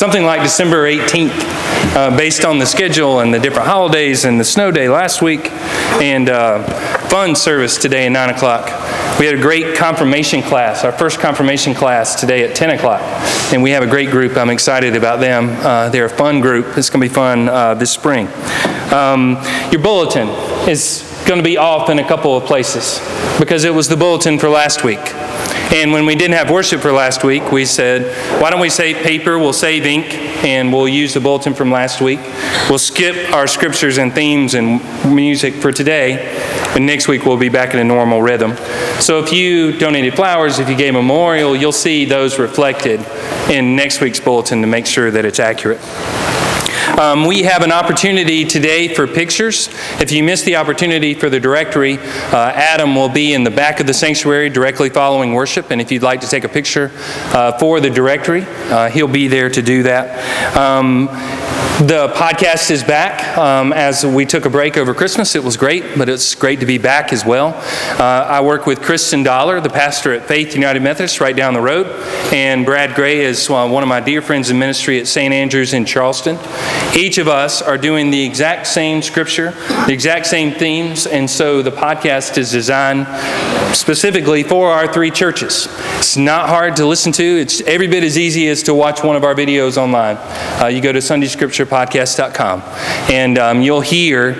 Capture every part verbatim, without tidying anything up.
something like December eighteenth, uh, based on the schedule and the different holidays and the snow day last week, and uh, fun service today at nine o'clock. We had a great confirmation class, our first confirmation class today at ten o'clock. And we have a great group. I'm excited about them. Uh, they're a fun group. It's going to be fun uh, this spring. Um, your bulletin is going to be off in a couple of places because it was the bulletin for last week. And when we didn't have worship for last week, we said, why don't we save paper, we'll save ink, and we'll use the bulletin from last week. We'll skip our scriptures and themes and music for today, and next week we'll be back in a normal rhythm. So if you donated flowers, if you gave a memorial, you'll see those reflected in next week's bulletin to make sure that it's accurate. Um, we have an opportunity today for pictures. If you missed the opportunity for the directory, uh, Adam will be in the back of the sanctuary directly following worship. And if you'd like to take a picture uh, for the directory, uh, he'll be there to do that. Um, The podcast is back. Um, as we took a break over Christmas, it was great, but it's great to be back as well. Uh, I work with Kristen Dollar, the pastor at Faith United Methodist right down the road, and Brad Gray is uh, one of my dear friends in ministry at Saint Andrews in Charleston. Each of us are doing the exact same scripture, the exact same themes, and so the podcast is designed specifically for our three churches. It's not hard to listen to. It's every bit as easy as to watch one of our videos online. Uh, you go to Sunday Scripture podcast dot com, and um, you'll hear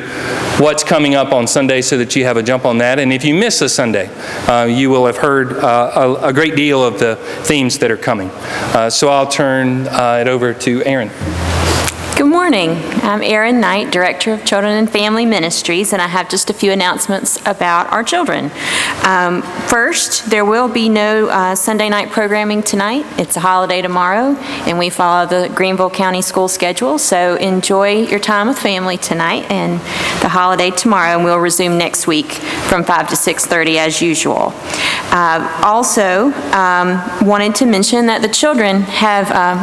what's coming up on Sunday so that you have a jump on that. And if you miss a Sunday, uh, you will have heard uh, a, a great deal of the themes that are coming. Uh, so I'll turn uh, it over to Erin. Good morning. I'm Erin Knight, Director of Children and Family Ministries, and I have just a few announcements about our children. Um, first, there will be no uh, Sunday night programming tonight. It's a holiday tomorrow, and we follow the Greenville County school schedule, so enjoy your time with family tonight and the holiday tomorrow, and we'll resume next week from five to six thirty as usual. Uh, also, um, wanted to mention that the children have, uh,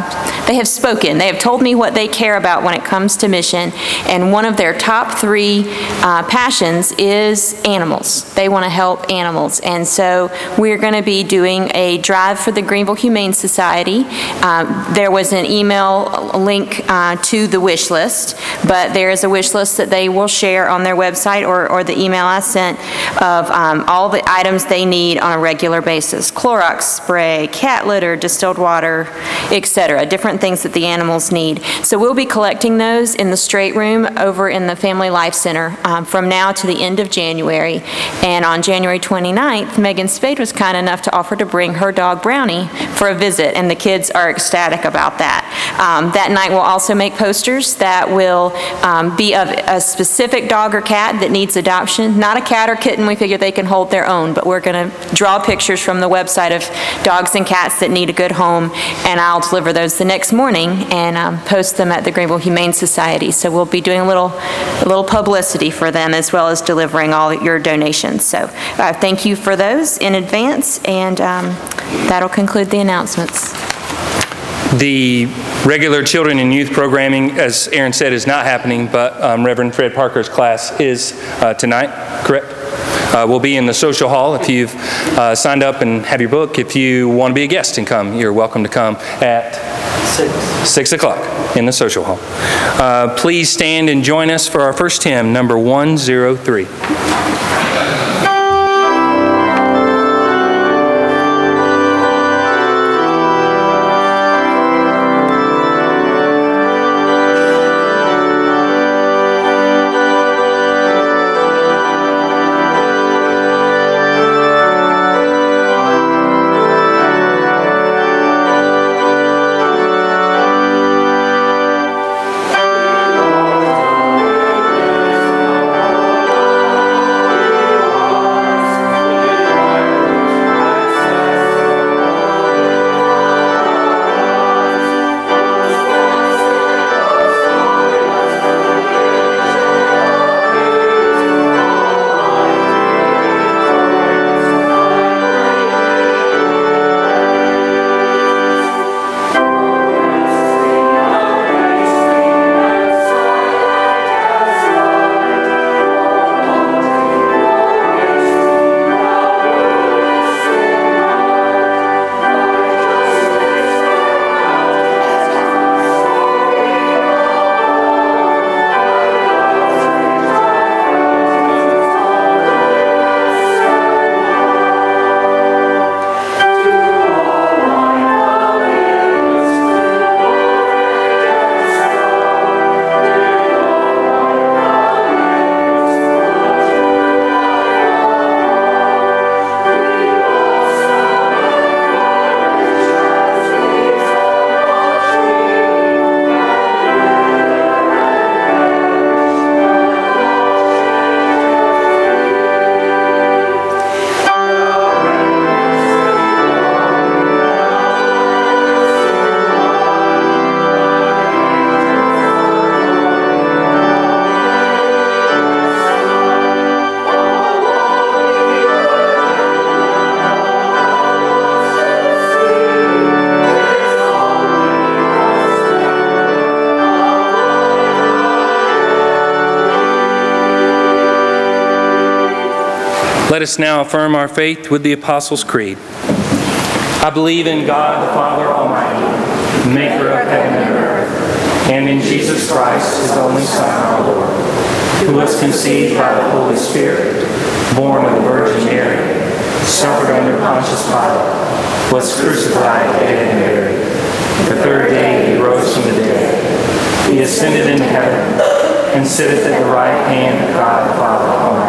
they have spoken. They have told me what they care about when it comes to mission, and one of their top three uh, passions is animals. They want to help animals, and so we're going to be doing a drive for the Greenville Humane Society. Uh, there was an email link uh, to the wish list, but there is a wish list that they will share on their website or, or the email I sent of um, all the items they need on a regular basis: Clorox spray, cat litter, distilled water, et cetera, different things that the animals need. So we'll be collecting those in the straight room over in the Family Life Center um, from now to the end of January. And on January twenty-ninth, Megan Spade was kind enough to offer to bring her dog Brownie for a visit, and the kids are ecstatic about that. Um, that night we'll also make posters that will um, be of a specific dog or cat that needs adoption. Not a cat or kitten, we figure they can hold their own, but we're going to draw pictures from the website of dogs and cats that need a good home, and I'll deliver those the next morning and um, post them at the Greenville Humane Society. So we'll be doing a little, a little publicity for them as well as delivering all your donations. So uh, thank you for those in advance, and um, that'll conclude the announcements. The regular children and youth programming, as Erin said, is not happening, but um, Reverend Fred Parker's class is uh, tonight, correct? Uh, we'll be in the social hall. If you've uh, signed up and have your book, if you want to be a guest and come, you're welcome to come at six, six o'clock in the social hall. Uh, please stand and join us for our first hymn, number one oh three. Let us now affirm our faith with the Apostles' Creed. I believe in God the Father Almighty, maker of heaven and earth, and in Jesus Christ, his only Son, our Lord, who was conceived by the Holy Spirit, born of the Virgin Mary, suffered under Pontius Pilate, was crucified, dead, and buried. The third day he rose from the dead. He ascended into heaven, and sitteth at the right hand of God the Father Almighty.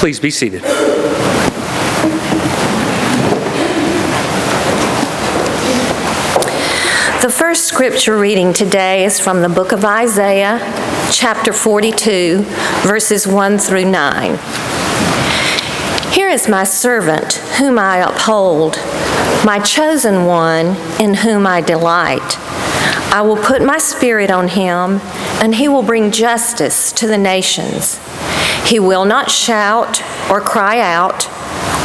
Please be seated. The first scripture reading today is from the book of Isaiah, chapter forty-two, verses one through nine. Here is my servant, whom I uphold, my chosen one, in whom I delight. I will put my spirit on him, and he will bring justice to the nations. He will not shout or cry out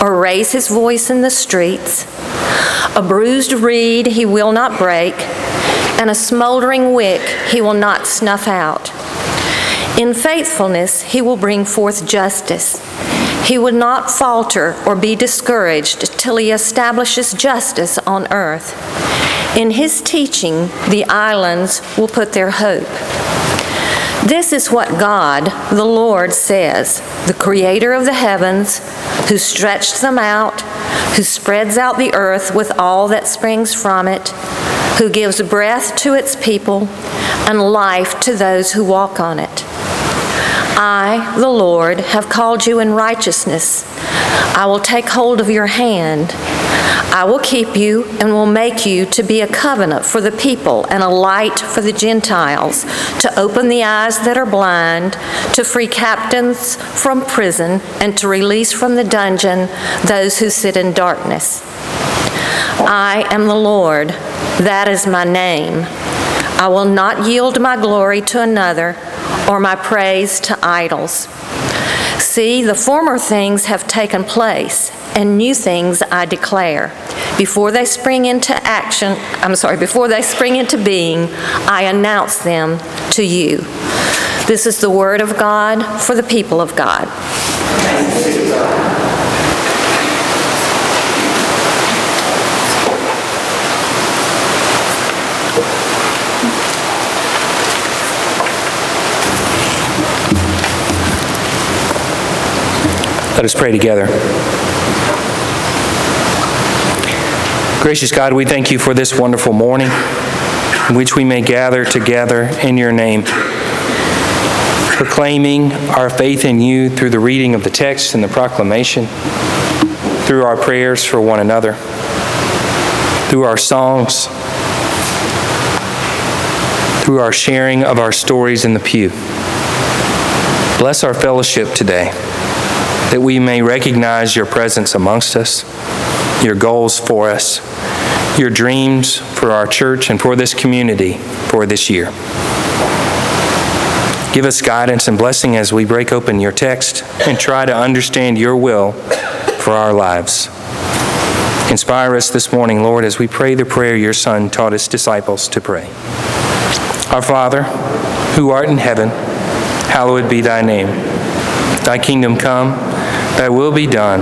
or raise his voice in the streets. A bruised reed he will not break, and a smoldering wick he will not snuff out. In faithfulness he will bring forth justice. He will not falter or be discouraged till he establishes justice on earth. In his teaching the islands will put their hope. This is what God, the Lord, says, the creator of the heavens, who stretched them out, who spreads out the earth with all that springs from it, who gives breath to its people and life to those who walk on it. I, the Lord, have called you in righteousness. I will take hold of your hand. I will keep you and will make you to be a covenant for the people and a light for the Gentiles, to open the eyes that are blind, to free captains from prison, and to release from the dungeon those who sit in darkness. I am the Lord, that is my name. I will not yield my glory to another or my praise to idols. See, the former things have taken place, and new things I declare. Before they spring into action, I'm sorry, before they spring into being, I announce them to you. This is the word of God for the people of God. Thanks be to God. Let us pray together. Gracious God, we thank you for this wonderful morning in which we may gather together in your name, proclaiming our faith in you through the reading of the text and the proclamation, through our prayers for one another, through our songs, through our sharing of our stories in the pew. Bless our fellowship today, that we may recognize your presence amongst us, your goals for us, your dreams for our church and for this community for this year. Give us guidance and blessing as we break open your text and try to understand your will for our lives. Inspire us this morning, Lord, as we pray the prayer your Son taught his disciples to pray. Our Father, who art in heaven, hallowed be thy name. Thy kingdom come, thy will be done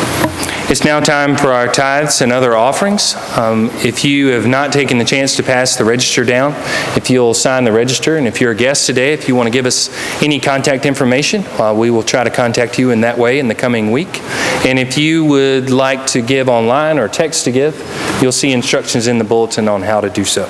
It's now time for our tithes and other offerings. Um, if you have not taken the chance to pass the register down, if you'll sign the register, and if you're a guest today, if you want to give us any contact information, uh, we will try to contact you in that way in the coming week. And if you would like to give online or text to give, you'll see instructions in the bulletin on how to do so.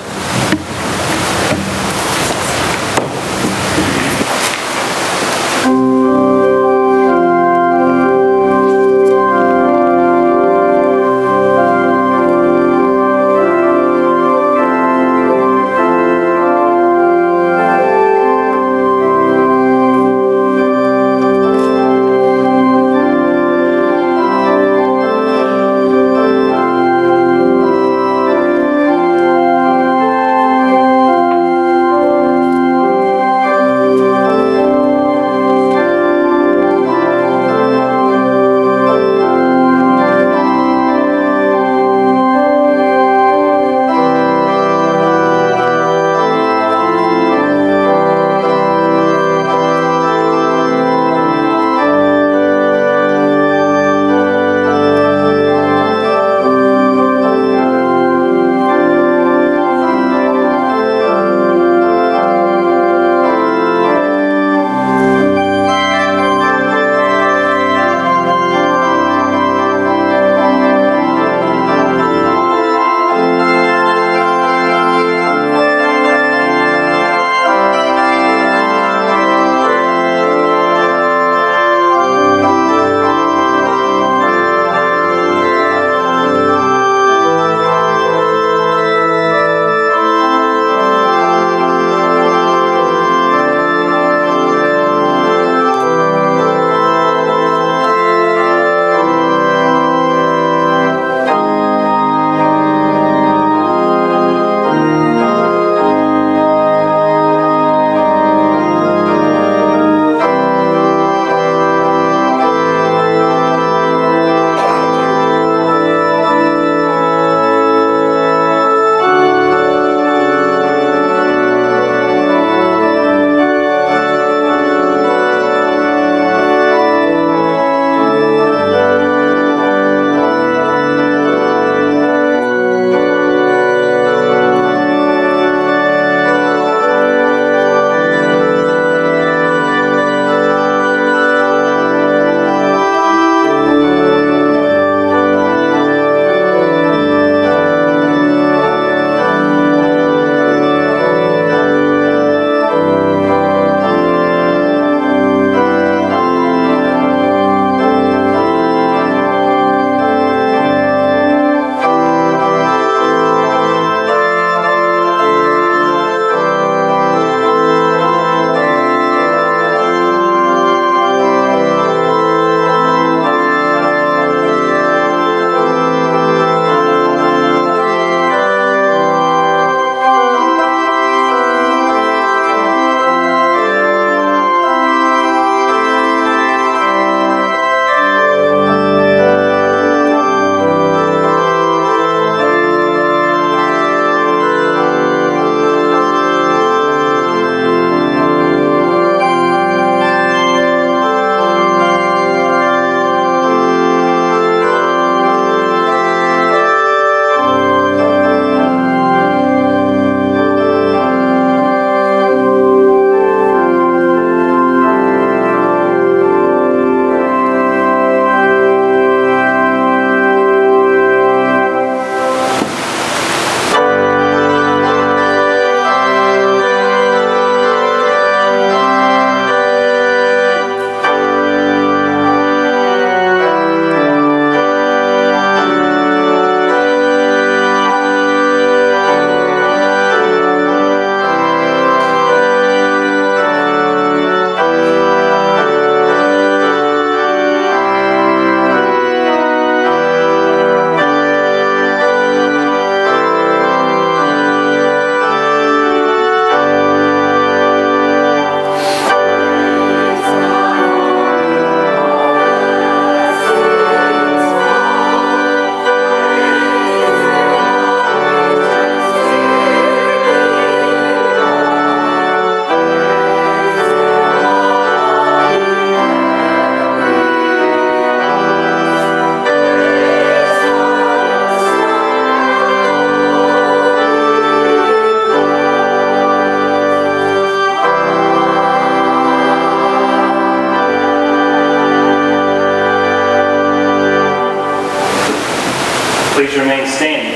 remain standing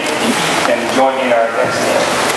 and join in our next hymn.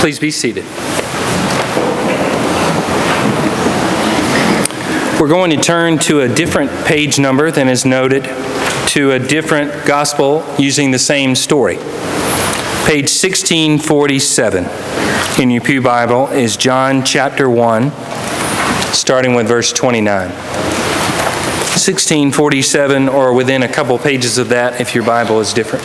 Please be seated. We're going to turn to a different page number than is noted, to a different gospel using the same story. Page sixteen forty-seven in your pew Bible is John chapter one, starting with verse twenty-nine. sixteen forty-seven, or within a couple pages of that if your Bible is different.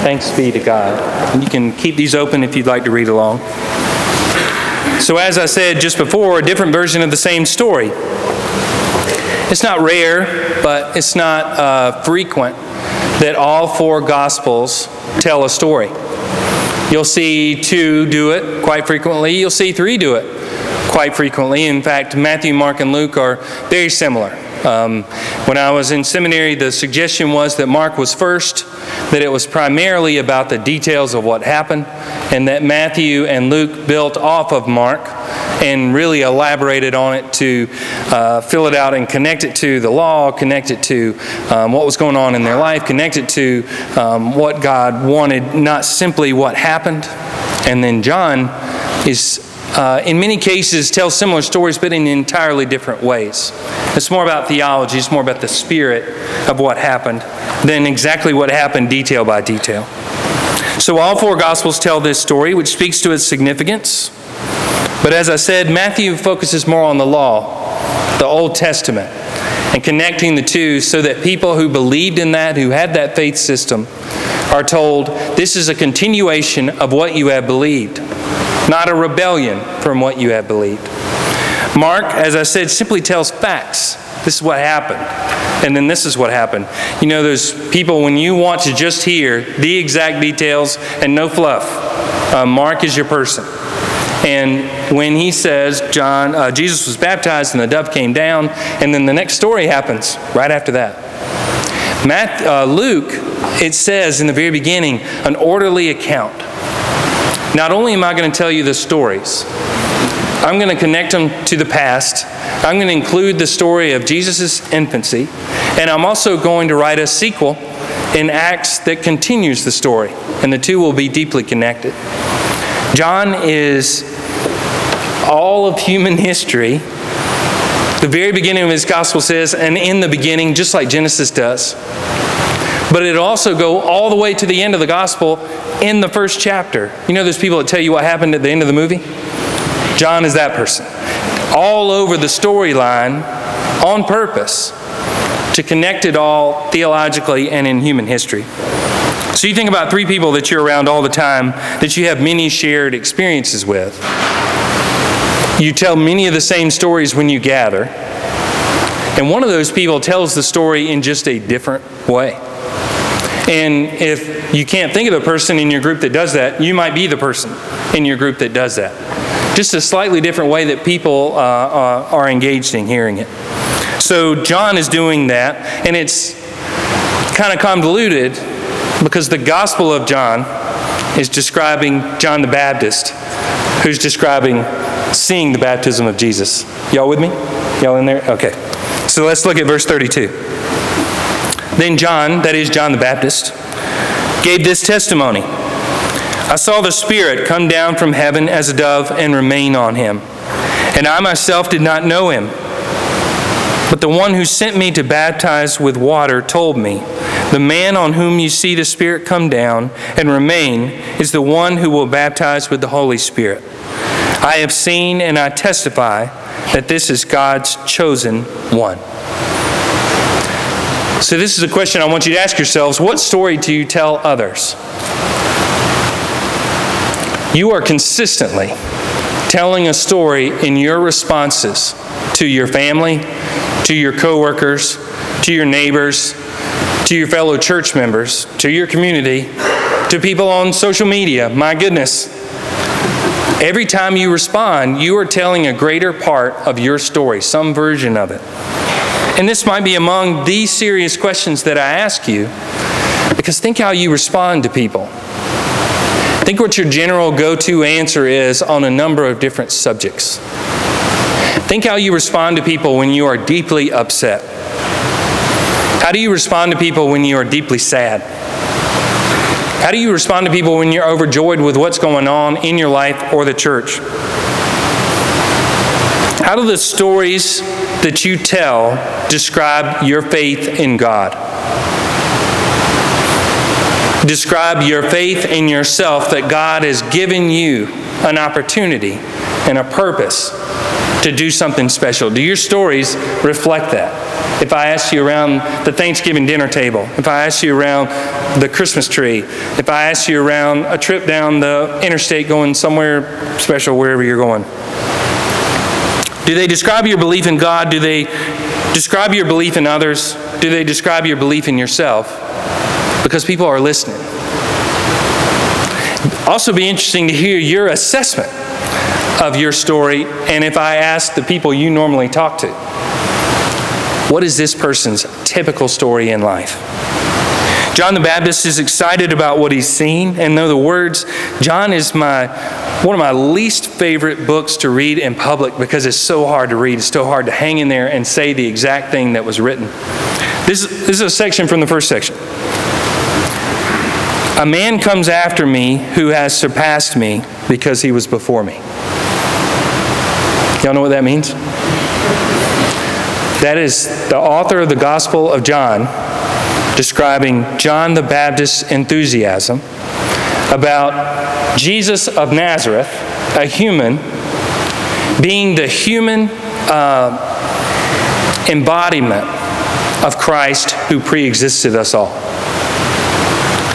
Thanks be to God. And you can keep these open if you'd like to read along. So as I said just before, a different version of the same story. It's not rare, but it's not uh, frequent that all four Gospels tell a story. You'll see two do it quite frequently. You'll see three do it quite frequently. In fact, Matthew, Mark, and Luke are very similar. Um, when I was in seminary, the suggestion was that Mark was first, that it was primarily about the details of what happened, and that Matthew and Luke built off of Mark and really elaborated on it to uh, fill it out and connect it to the law, connect it to um, what was going on in their life, connect it to um, what God wanted, not simply what happened. And then John is Uh, in many cases, tell similar stories, but in entirely different ways. It's more about theology. It's more about the spirit of what happened than exactly what happened detail by detail. So all four Gospels tell this story, which speaks to its significance. But as I said, Matthew focuses more on the law, the Old Testament, and connecting the two so that people who believed in that, who had that faith system, are told, this is a continuation of what you have believed, not a rebellion from what you have believed. Mark, as I said, simply tells facts. This is what happened. And then this is what happened. You know, those people, when you want to just hear the exact details and no fluff, uh, Mark is your person. And when he says John, uh, Jesus was baptized and the dove came down, and then the next story happens right after that. Matthew, uh, Luke, it says in the very beginning, an orderly account. Not only am I going to tell you the stories, I'm going to connect them to the past. I'm going to include the story of Jesus' infancy. And I'm also going to write a sequel in Acts that continues the story. And the two will be deeply connected. John is all of human history. The very beginning of his gospel says, and in the beginning, just like Genesis does. But it'll also go all the way to the end of the gospel in the first chapter. You know those people that tell you what happened at the end of the movie? John is that person. All over the storyline on purpose to connect it all theologically and in human history. So you think about three people that you're around all the time that you have many shared experiences with. You tell many of the same stories when you gather. And one of those people tells the story in just a different way. And if you can't think of the person in your group that does that, you might be the person in your group that does that. Just a slightly different way that people uh, uh, are engaged in hearing it. So John is doing that, and it's kind of convoluted because the Gospel of John is describing John the Baptist, who's describing seeing the baptism of Jesus. Y'all with me? Y'all in there? Okay. So let's look at verse thirty-two. Then John, that is John the Baptist, gave this testimony. I saw the Spirit come down from heaven as a dove and remain on him. And I myself did not know him. But the one who sent me to baptize with water told me, the man on whom you see the Spirit come down and remain is the one who will baptize with the Holy Spirit. I have seen and I testify that this is God's chosen one. So this is a question I want you to ask yourselves. What story do you tell others? You are consistently telling a story in your responses to your family, to your coworkers, to your neighbors, to your fellow church members, to your community, to people on social media. My goodness. Every time you respond, you are telling a greater part of your story, some version of it. And this might be among the serious questions that I ask you, because think how you respond to people. Think what your general go-to answer is on a number of different subjects. Think how you respond to people when you are deeply upset. How do you respond to people when you are deeply sad? How do you respond to people when you're overjoyed with what's going on in your life or the church? How do the stories that you tell describe your faith in God? Describe your faith in yourself that God has given you an opportunity and a purpose to do something special. Do your stories reflect that? If I asked you around the Thanksgiving dinner table, if I asked you around the Christmas tree, if I asked you around a trip down the interstate going somewhere special, wherever you're going, do they describe your belief in God? Do they describe your belief in others? Do they describe your belief in yourself? Because people are listening. Also be interesting to hear your assessment of your story, and if I ask the people you normally talk to, what is this person's typical story in life? John the Baptist is excited about what he's seen, and though the words, John is my one of my least favorite books to read in public because it's so hard to read. It's so hard to hang in there and say the exact thing that was written. This, this is a section from the first section. A man comes after me who has surpassed me because he was before me. Y'all know what that means? That is the author of the Gospel of John describing John the Baptist's enthusiasm about Jesus of Nazareth, a human, being the human uh, embodiment of Christ who preexisted us all.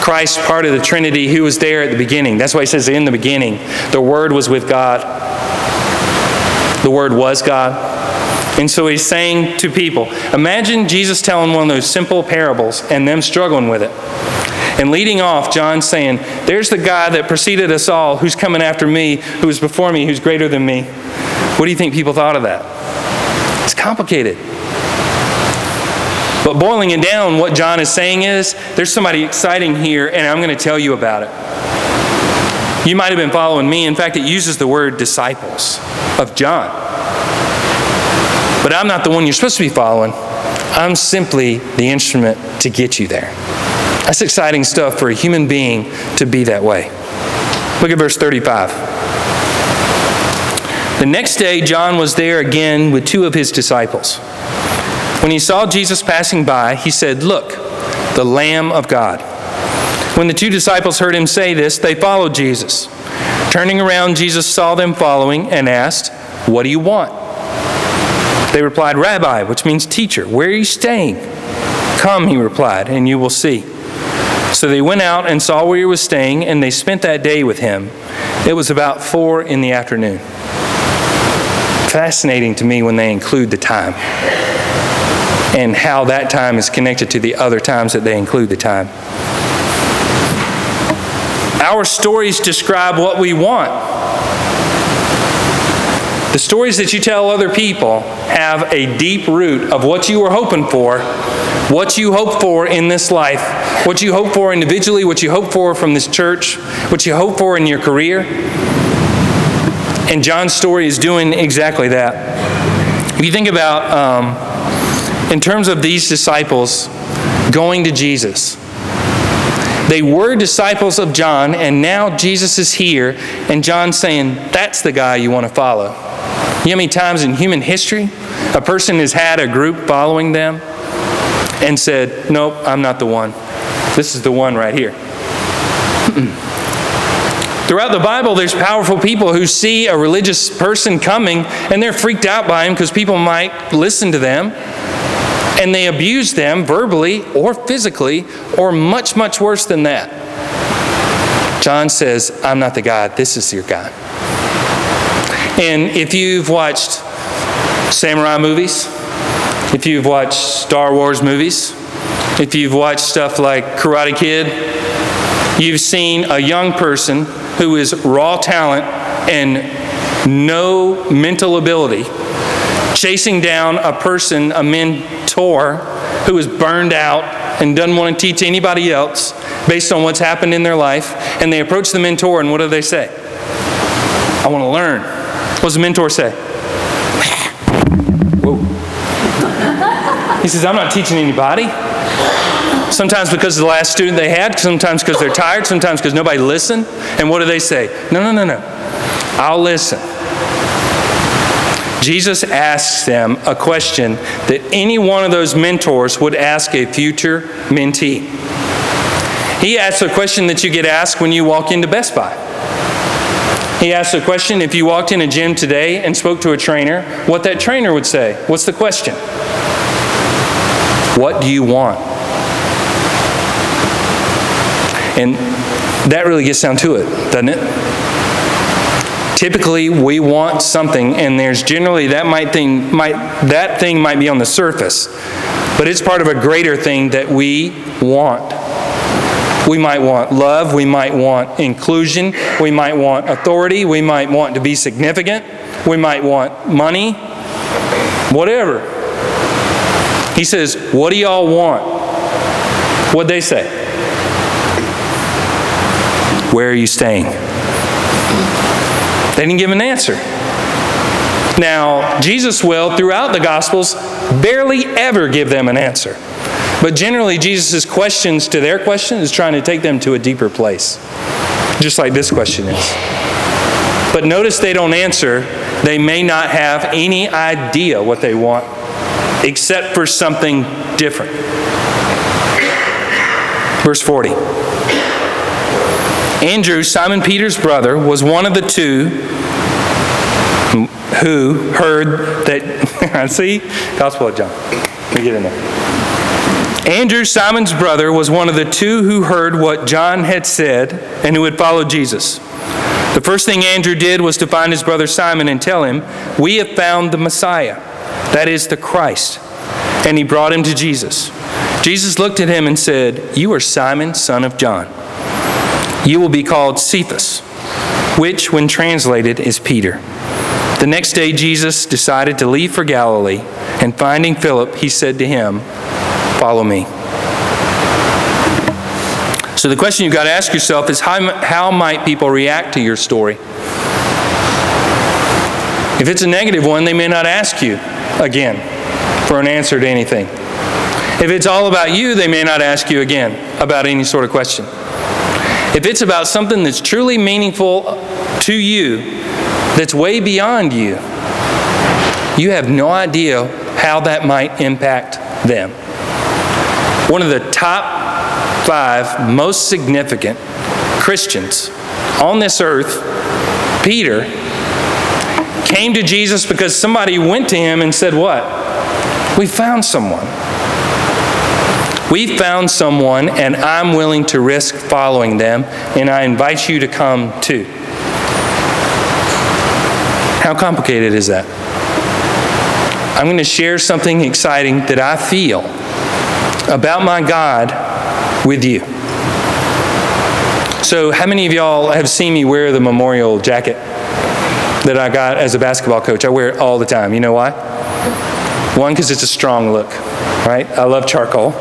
Christ, part of the Trinity, who was there at the beginning. That's why he says in the beginning, the Word was with God. The Word was God. And so he's saying to people, imagine Jesus telling one of those simple parables and them struggling with it. And leading off, John's saying, there's the guy that preceded us all, who's coming after me, who is before me, who's greater than me. What do you think people thought of that? It's complicated. But boiling it down, what John is saying is, there's somebody exciting here, and I'm going to tell you about it. You might have been following me. In fact, it uses the word disciples of John. But I'm not the one you're supposed to be following. I'm simply the instrument to get you there. That's exciting stuff for a human being to be that way. Look at verse thirty-five. The next day, John was there again with two of his disciples. When he saw Jesus passing by, he said, "Look, the Lamb of God." When the two disciples heard him say this, they followed Jesus. Turning around, Jesus saw them following and asked, "What do you want?" They replied, "Rabbi," which means teacher, "where are you staying?" "Come," he replied, "and you will see." So they went out and saw where he was staying, and they spent that day with him. It was about four in the afternoon. Fascinating to me when they include the time, and how that time is connected to the other times that they include the time. Our stories describe what we want. The stories that you tell other people have a deep root of what you were hoping for, what you hope for in this life, what you hope for individually, what you hope for from this church, what you hope for in your career. And John's story is doing exactly that. If you think about... Um, In terms of these disciples going to Jesus, they were disciples of John, and now Jesus is here, and John's saying, that's the guy you want to follow. You know how many times in human history a person has had a group following them and said, nope, I'm not the one. This is the one right here. Throughout the Bible, there's powerful people who see a religious person coming, and they're freaked out by him because people might listen to them. And they abuse them verbally or physically or much, much worse than that. John says, I'm not the guy. This is your guy. And if you've watched samurai movies, if you've watched Star Wars movies, if you've watched stuff like Karate Kid, you've seen a young person who is raw talent and no mental ability chasing down a person, a mentor, who is burned out and doesn't want to teach anybody else based on what's happened in their life. And they approach the mentor, and what do they say? I want to learn. What does the mentor say? Whoa. He says, I'm not teaching anybody. Sometimes because of the last student they had, sometimes because they're tired, sometimes because nobody listened. And what do they say? No, no, no, no. I'll listen. Jesus asks them a question that any one of those mentors would ask a future mentee. He asks a question that you get asked when you walk into Best Buy. He asks a question if you walked in a gym today and spoke to a trainer, what that trainer would say. What's the question? What do you want? And that really gets down to it, doesn't it? Typically, we want something, and there's generally that might thing might that thing might be on the surface, but it's part of a greater thing that we want. We might want love, we might want inclusion, we might want authority, we might want to be significant, we might want money, whatever. He says, "What do y'all want?" What'd they say? Where are you staying? They didn't give an answer. Now, Jesus will, throughout the Gospels, barely ever give them an answer. But generally, Jesus' questions to their question is trying to take them to a deeper place, just like this question is. But notice they don't answer. They may not have any idea what they want, except for something different. Verse forty. Andrew, Simon Peter's brother, was one of the two who heard that... See? Gospel of John. Let me get in there. Andrew, Simon's brother, was one of the two who heard what John had said and who had followed Jesus. The first thing Andrew did was to find his brother Simon and tell him, "We have found the Messiah," that is, the Christ. And he brought him to Jesus. Jesus looked at him and said, "You are Simon, son of John. You will be called Cephas," which, when translated, is Peter. The next day Jesus decided to leave for Galilee, and finding Philip, he said to him, "Follow me." So the question you've got to ask yourself is, how, how might people react to your story? If it's a negative one, they may not ask you again for an answer to anything. If it's all about you, they may not ask you again about any sort of question. If it's about something that's truly meaningful to you, that's way beyond you, you have no idea how that might impact them. One of the top five most significant Christians on this earth, Peter, came to Jesus because somebody went to him and said, what? We found someone. We found someone, and I'm willing to risk following them, and I invite you to come too. How complicated is that? I'm going to share something exciting that I feel about my God with you. So how many of y'all have seen me wear the memorial jacket that I got as a basketball coach? I wear it all the time. You know why? One, because it's a strong look, right? I love charcoal.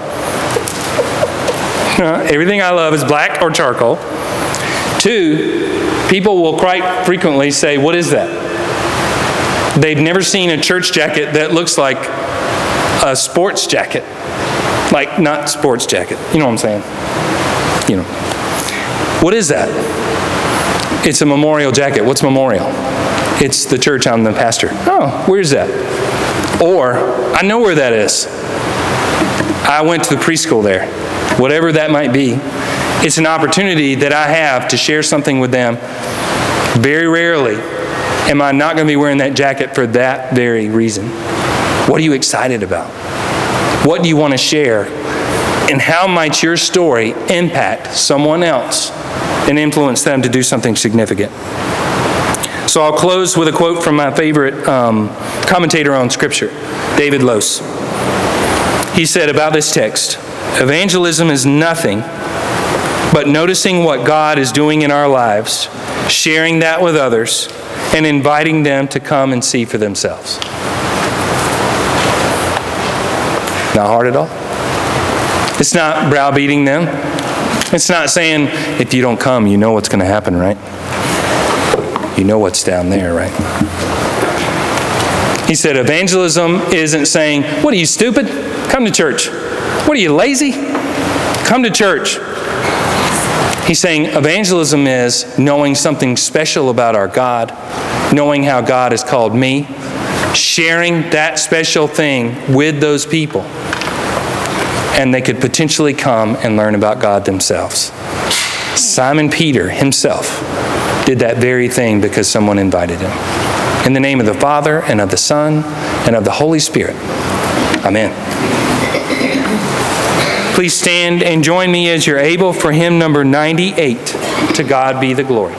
Everything I love is black or charcoal. Two, people will quite frequently say, what is that? They've never seen a church jacket that looks like a sports jacket. Like, not sports jacket. You know what I'm saying? You know. What is that? It's a memorial jacket. What's memorial? It's the church I'm the pastor. Oh, where's that? Or, I know where that is. I went to the preschool there. Whatever that might be, it's an opportunity that I have to share something with them. Very rarely am I not going to be wearing that jacket for that very reason. What are you excited about? What do you want to share? And how might your story impact someone else and influence them to do something significant? So I'll close with a quote from my favorite um, commentator on Scripture, David Lose. He said about this text, "Evangelism is nothing but noticing what God is doing in our lives, sharing that with others, and inviting them to come and see for themselves." Not hard at all. It's not browbeating them. It's not saying, if you don't come, you know what's going to happen, right? You know what's down there, right? He said, evangelism isn't saying, what are you, stupid? Come to church. What are you, lazy? Come to church. He's saying evangelism is knowing something special about our God, knowing how God has called me, sharing that special thing with those people, and they could potentially come and learn about God themselves. Simon Peter himself did that very thing because someone invited him. In the name of the Father, and of the Son, and of the Holy Spirit. Amen. Please stand and join me as you're able for hymn number ninety-eight, "To God Be the Glory."